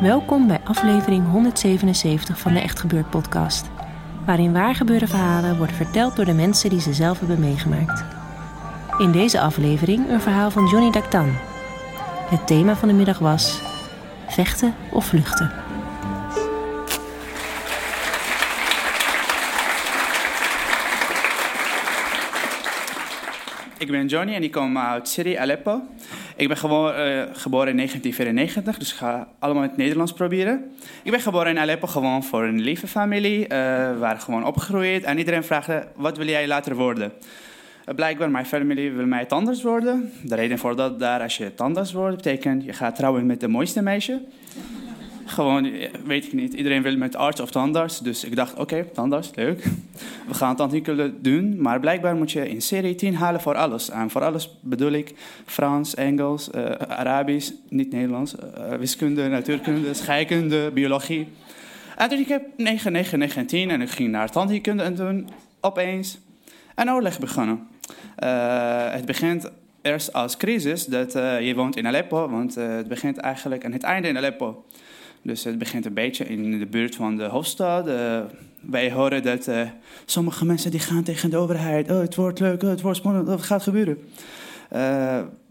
Welkom bij aflevering 177 van de Echtgebeurd Podcast, waarin waargebeurde verhalen worden verteld door de mensen die ze zelf hebben meegemaakt. In deze aflevering een verhaal van Johnny Dkdan. Het thema van de middag was vechten of vluchten. Ik ben Johnny en ik kom uit Syrië, Aleppo. Ik ben geboren in 1994, dus ik ga allemaal in het Nederlands proberen. Ik ben geboren in Aleppo gewoon voor een lieve familie. We waren gewoon opgegroeid en iedereen vraagde, wat wil jij later worden? Blijkbaar, mijn familie wil mij tandarts worden. De reden voor dat daar, als je tandarts wordt, betekent je gaat trouwen met de mooiste meisje. Gewoon, weet ik niet, iedereen wil met arts of tandarts. Dus ik dacht, oké, tandarts, leuk. We gaan tandwikkelen doen. Maar blijkbaar moet je in serie 10 halen voor alles. En voor alles bedoel ik Frans, Engels, Arabisch, niet Nederlands. Wiskunde, natuurkunde, scheikunde, biologie. En toen ik heb 9, 9, 9 en 10 en ik ging naar tandwikkelen. En toen opeens een oorlog begonnen. Het begint eerst als crisis dat je woont in Aleppo. Want het begint eigenlijk aan het einde in Aleppo. Dus het begint een beetje in de buurt van de hoofdstad. Wij horen dat sommige mensen die gaan tegen de overheid. Oh, het wordt leuk, het wordt spannend, wat gaat gebeuren?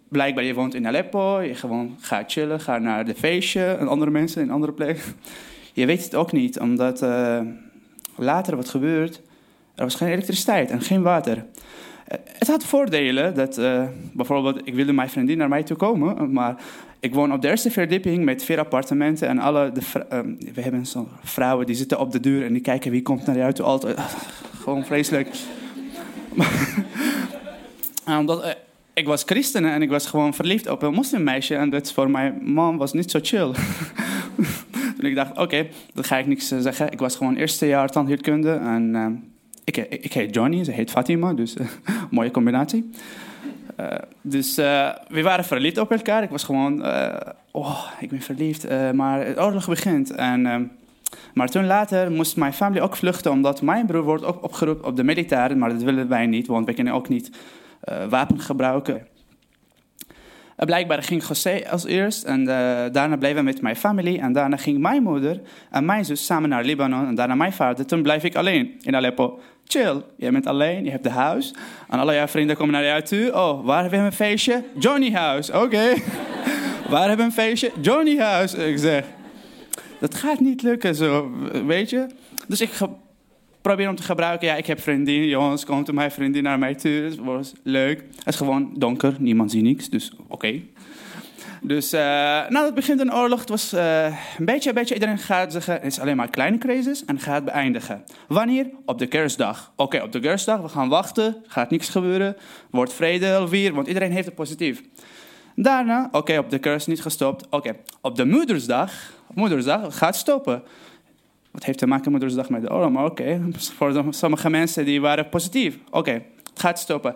Blijkbaar, je woont in Aleppo. Je gewoon gaat chillen, gaat naar de feestje. En andere mensen in een andere plek. Je weet het ook niet, omdat later wat gebeurt. Er was geen elektriciteit en geen water. Het had voordelen dat bijvoorbeeld, ik wilde mijn vriendin naar mij toe komen, maar ik woon op de eerste verdieping met 4 appartementen en alle we hebben zo'n vrouwen die zitten op de deur en die kijken wie komt naar jou toe altijd. Gewoon vreselijk. Omdat ik was christen en ik was gewoon verliefd op een moslimmeisje en dat voor mijn mom was niet zo chill. Toen ik dacht, oké, dan ga ik niks zeggen. Ik was gewoon eerste jaar tandheelkunde en Ik heet Johnny, ze heet Fatima, dus mooie combinatie. Dus we waren verliefd op elkaar. Ik was gewoon, ik ben verliefd, maar het oorlog begint. Maar toen later moest mijn familie ook vluchten, omdat mijn broer wordt ook opgeroepen op de militaire. Maar dat willen wij niet, want we kunnen ook niet wapen gebruiken. Blijkbaar ging José als eerst en daarna bleven we met mijn familie. En daarna ging mijn moeder en mijn zus samen naar Libanon en daarna mijn vader. Toen blijf ik alleen in Aleppo. Chill, je bent alleen, je hebt een huis. En alle jouw vrienden komen naar jou toe. Oh, waar hebben we een feestje? Johnny House, oké. Waar hebben we een feestje? Johnny House, ik zeg. Dat gaat niet lukken zo, weet je. Dus ik probeer om te gebruiken. Ja, ik heb vriendin, jongens, komt mijn vriendin naar mij toe. Het was leuk. Het is gewoon donker, niemand ziet niks, dus oké. Dus het begint een oorlog. Het was een beetje. Iedereen gaat zeggen, het is alleen maar een kleine crisis en gaat beëindigen. Wanneer? Op de kerstdag. Oké, op de kerstdag, we gaan wachten. Gaat niks gebeuren. Wordt vrede alweer, want iedereen heeft het positief. Daarna, oké, op de kerst niet gestopt. Oké, op de moedersdag gaat stoppen. Wat heeft te maken met moedersdag met de oorlog? Maar oké, voor sommige mensen die waren positief. Oké, het gaat stoppen.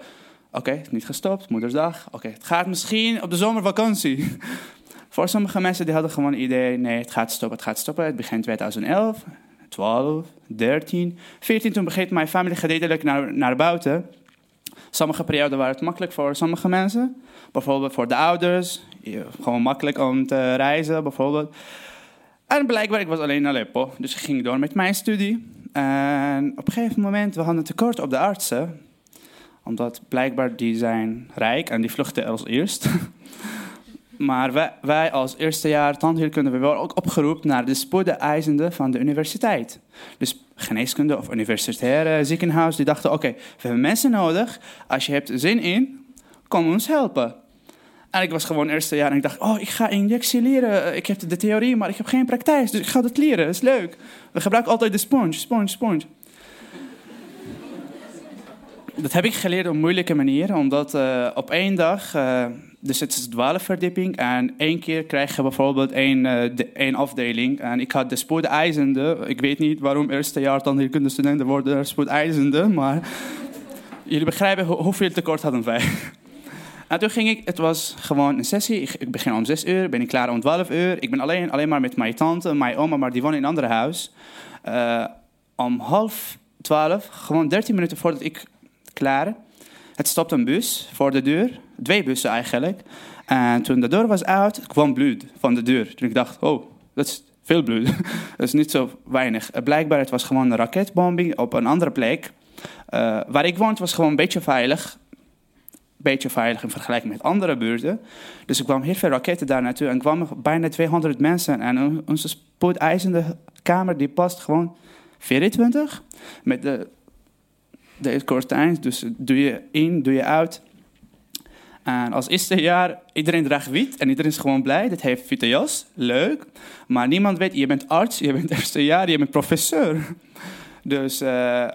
Oké, het is niet gestopt, moedersdag. Oké, het gaat misschien op de zomervakantie. Voor sommige mensen die hadden gewoon een idee. Nee, het gaat stoppen. Het begint 2011, 12, 13, 14. Toen begint mijn familie gedeeltelijk naar buiten. Sommige perioden waren het makkelijk voor sommige mensen. Bijvoorbeeld voor de ouders. Gewoon makkelijk om te reizen, bijvoorbeeld. En blijkbaar, ik was alleen in Aleppo. Dus ik ging door met mijn studie. En op een gegeven moment, we hadden tekort op de artsen. Omdat blijkbaar, die zijn rijk en die vluchten als eerst. Maar wij als eerste jaar tandheelkunde, we worden ook opgeroepen naar de spoedeisende van de universiteit. Dus geneeskunde of universitaire ziekenhuis, die dachten, oké, we hebben mensen nodig. Als je hebt zin in, kom ons helpen. En ik was gewoon eerste jaar en ik dacht, ik ga injectie leren. Ik heb de theorie, maar ik heb geen praktijk, dus ik ga dat leren, dat is leuk. We gebruiken altijd de sponge. Dat heb ik geleerd op een moeilijke manier, omdat op één dag, dus het is 12 verdieping en één keer krijg je bijvoorbeeld één afdeling. En ik had de spoedeisende, ik weet niet waarom eerste jaar tandheelkunde studenten worden spoedeisende, maar jullie begrijpen hoeveel tekort hadden wij. En toen ging ik, het was gewoon een sessie, ik begin om 6 uur, ben ik klaar om 12 uur. Ik ben alleen maar met mijn tante, mijn oma, maar die woont in een ander huis. Om 11:30, gewoon 13 minuten voordat ik klaar. Het stopt een bus voor de deur. 2 bussen eigenlijk. En toen de deur was uit, kwam bloed van de deur. Toen ik dacht, dat is veel bloed. Dat is niet zo weinig. Blijkbaar het was gewoon een raketbombing op een andere plek. Waar ik woonde was gewoon een beetje veilig. Beetje veilig in vergelijking met andere buurten. Dus er kwamen heel veel raketten daar naartoe. En kwamen bijna 200 mensen. En onze spoedeisende kamer die past gewoon 24. Met de kortijn, dus doe je in, doe je uit. En als eerste jaar, iedereen draagt wit en iedereen is gewoon blij. Dit heeft witte jas, leuk. Maar niemand weet, je bent arts, je bent eerste jaar, je bent professor. Dus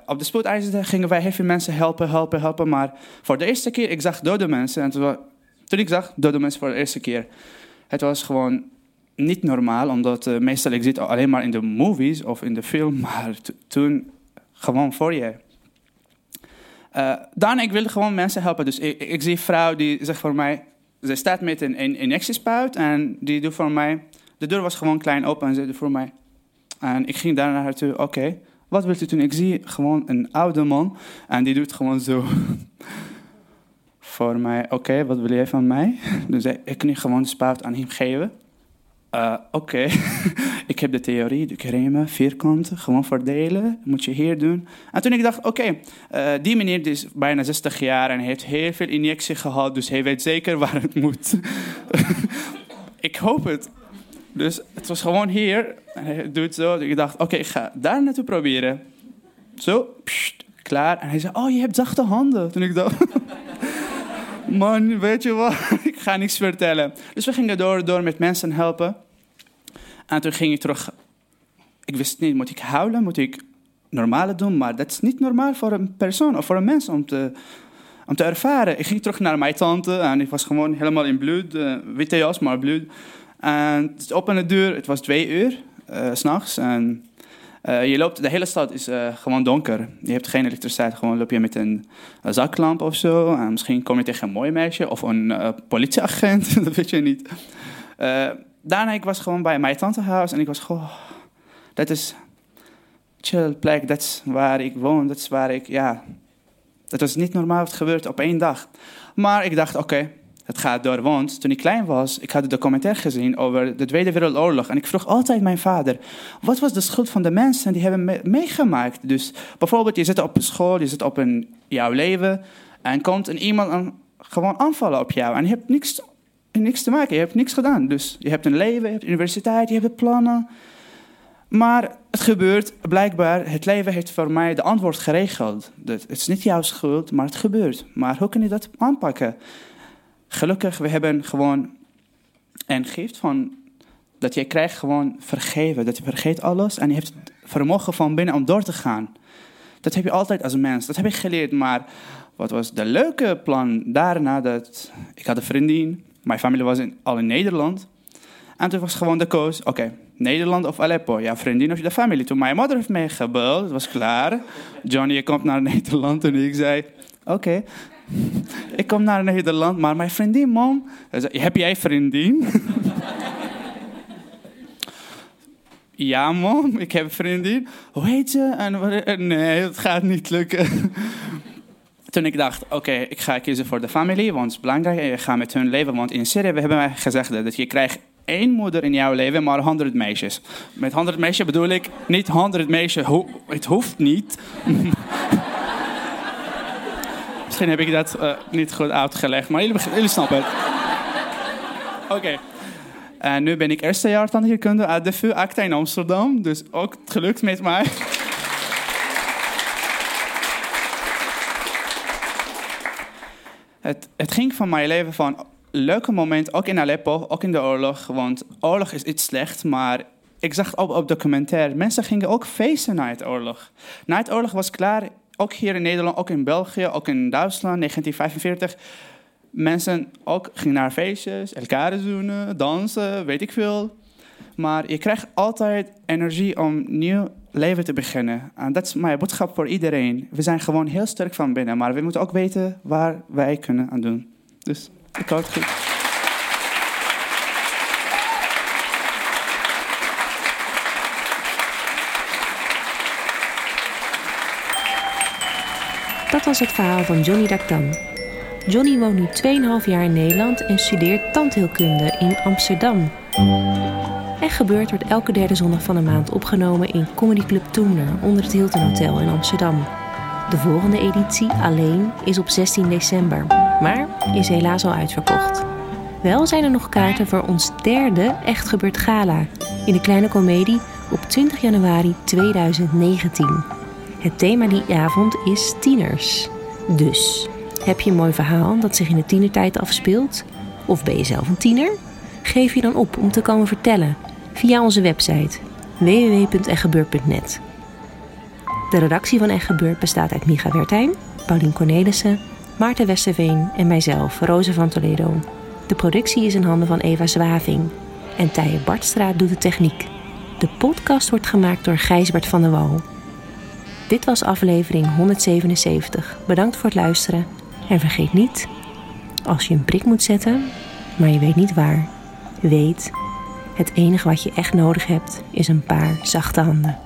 op de spoedeisende gingen wij heel veel mensen helpen. Maar voor de eerste keer, ik zag dode mensen. En toen ik zag dode mensen voor de eerste keer, het was gewoon niet normaal. Omdat meestal ik zit alleen maar in de movies of in de film. Maar toen gewoon voor je. Dan, ik wilde gewoon mensen helpen. Dus ik zie een vrouw die zegt voor mij... Ze staat met een injectiespuit en die doet voor mij... De deur was gewoon klein open en ze doet voor mij. En ik ging daar naar haar toe. Oké, wat wilt u doen? Ik zie gewoon een oude man en die doet gewoon zo. Voor mij, oké, wat wil jij van mij? Dus ik ging gewoon de spuit aan hem geven. Oké, ik heb de theorie, de crème, vierkanten, gewoon verdelen, moet je hier doen. En toen ik dacht, die meneer die is bijna 60 jaar en heeft heel veel injectie gehad, dus hij weet zeker waar het moet. Ik hoop het. Dus het was gewoon hier, en hij doet zo, dus ik dacht, oké, ik ga daar naartoe proberen. Zo, klaar. En hij zei, je hebt zachte handen. Toen ik dacht... Man, weet je wat? Ik ga niks vertellen. Dus we gingen door met mensen helpen. En toen ging ik terug. Ik wist niet, moet ik huilen? Moet ik normale doen? Maar dat is niet normaal voor een persoon of voor een mens om te ervaren. Ik ging terug naar mijn tante en ik was gewoon helemaal in bloed. Witte jas, maar bloed. En het opende de deur, het was 2 uur, 's nachts. En je loopt, de hele stad is gewoon donker. Je hebt geen elektriciteit, gewoon loop je met een zaklamp of zo. En misschien kom je tegen een mooi meisje of een politieagent, dat weet je niet. Daarna ik was gewoon bij mijn tantehuis en ik was gewoon... Dat is chill plek, dat is waar ik woon, dat is waar ik... Ja, dat was niet normaal wat gebeurt op één dag. Maar ik dacht, oké, het gaat door. Want toen ik klein was, ik had een documentaire gezien over de Tweede Wereldoorlog. En ik vroeg altijd mijn vader, wat was de schuld van de mensen die hebben meegemaakt? Dus bijvoorbeeld, je zit op een school, je zit op jouw leven. En komt iemand gewoon aanvallen op jou. En je hebt niks te maken, je hebt niks gedaan. Dus je hebt een leven, je hebt universiteit, je hebt plannen. Maar het gebeurt blijkbaar, het leven heeft voor mij de antwoord geregeld. Dus het is niet jouw schuld, maar het gebeurt. Maar hoe kun je dat aanpakken? Gelukkig, we hebben gewoon een gift van dat je krijgt gewoon vergeven. Dat je vergeet alles en je hebt het vermogen van binnen om door te gaan. Dat heb je altijd als mens, dat heb ik geleerd. Maar wat was de leuke plan daarna? Dat ik had een vriendin, mijn familie was al in Nederland. En toen was gewoon de koos, oké, Nederland of Aleppo. Ja, vriendin of de familie. Toen mijn moeder heeft mij gebeld, het was klaar. Johnny, je komt naar Nederland. En ik zei, oké. Ik kom naar Nederland, maar mijn vriendin, mom... Zei, heb jij vriendin? Ja, mom, ik heb vriendin. Hoe heet ze? En, nee, het gaat niet lukken. Toen ik dacht, ik ga kiezen voor de familie, want het is belangrijk. En je gaat met hun leven, want in Syrië hebben wij gezegd dat je krijgt 1 moeder in jouw leven, maar 100 meisjes. Met 100 meisjes bedoel ik niet 100 meisjes. Het hoeft niet. Misschien heb ik dat niet goed uitgelegd, maar jullie snappen het. Oké. En nu ben ik eerste jaar tandheelkunde aan de VU Acta in Amsterdam. Dus ook het gelukt met mij. Het ging van mijn leven van leuke moment, ook in Aleppo, ook in de oorlog. Want oorlog is iets slecht, maar ik zag op documentaire, mensen gingen ook feesten na het oorlog. Na het oorlog was klaar, ook hier in Nederland, ook in België, ook in Duitsland, 1945. Mensen ook gingen naar feestjes, elkaar zoenen, dansen, weet ik veel. Maar je krijgt altijd energie om nieuw leven te beginnen. En dat is mijn boodschap voor iedereen. We zijn gewoon heel sterk van binnen, maar we moeten ook weten waar wij kunnen aan doen. Dus ik hou het goed. Dat was het verhaal van Johnny Dkdan. Johnny woont nu 2,5 jaar in Nederland en studeert tandheelkunde in Amsterdam. Echtgebeurd wordt elke derde zondag van de maand opgenomen in Comedy Club Toomler onder het Hilton Hotel in Amsterdam. De volgende editie, alleen, is op 16 december, maar is helaas al uitverkocht. Wel zijn er nog kaarten voor ons derde Echtgebeurd gala in de Kleine Komedie op 20 januari 2019. Het thema die avond is tieners. Dus, heb je een mooi verhaal dat zich in de tienertijd afspeelt? Of ben je zelf een tiener? Geef je dan op om te komen vertellen via onze website www.echtgebeurd.net. De redactie van Echtgebeurd bestaat uit Micha Wertheim, Paulien Cornelissen, Maarten Westerveen en mijzelf, Roze van Toledo. De productie is in handen van Eva Zwaving en Tijen Bartstraat doet de techniek. De podcast wordt gemaakt door Gijsbert van der Wal. Dit was aflevering 177. Bedankt voor het luisteren en vergeet niet, als je een prik moet zetten, maar je weet niet waar, weet, het enige wat je echt nodig hebt is een paar zachte handen.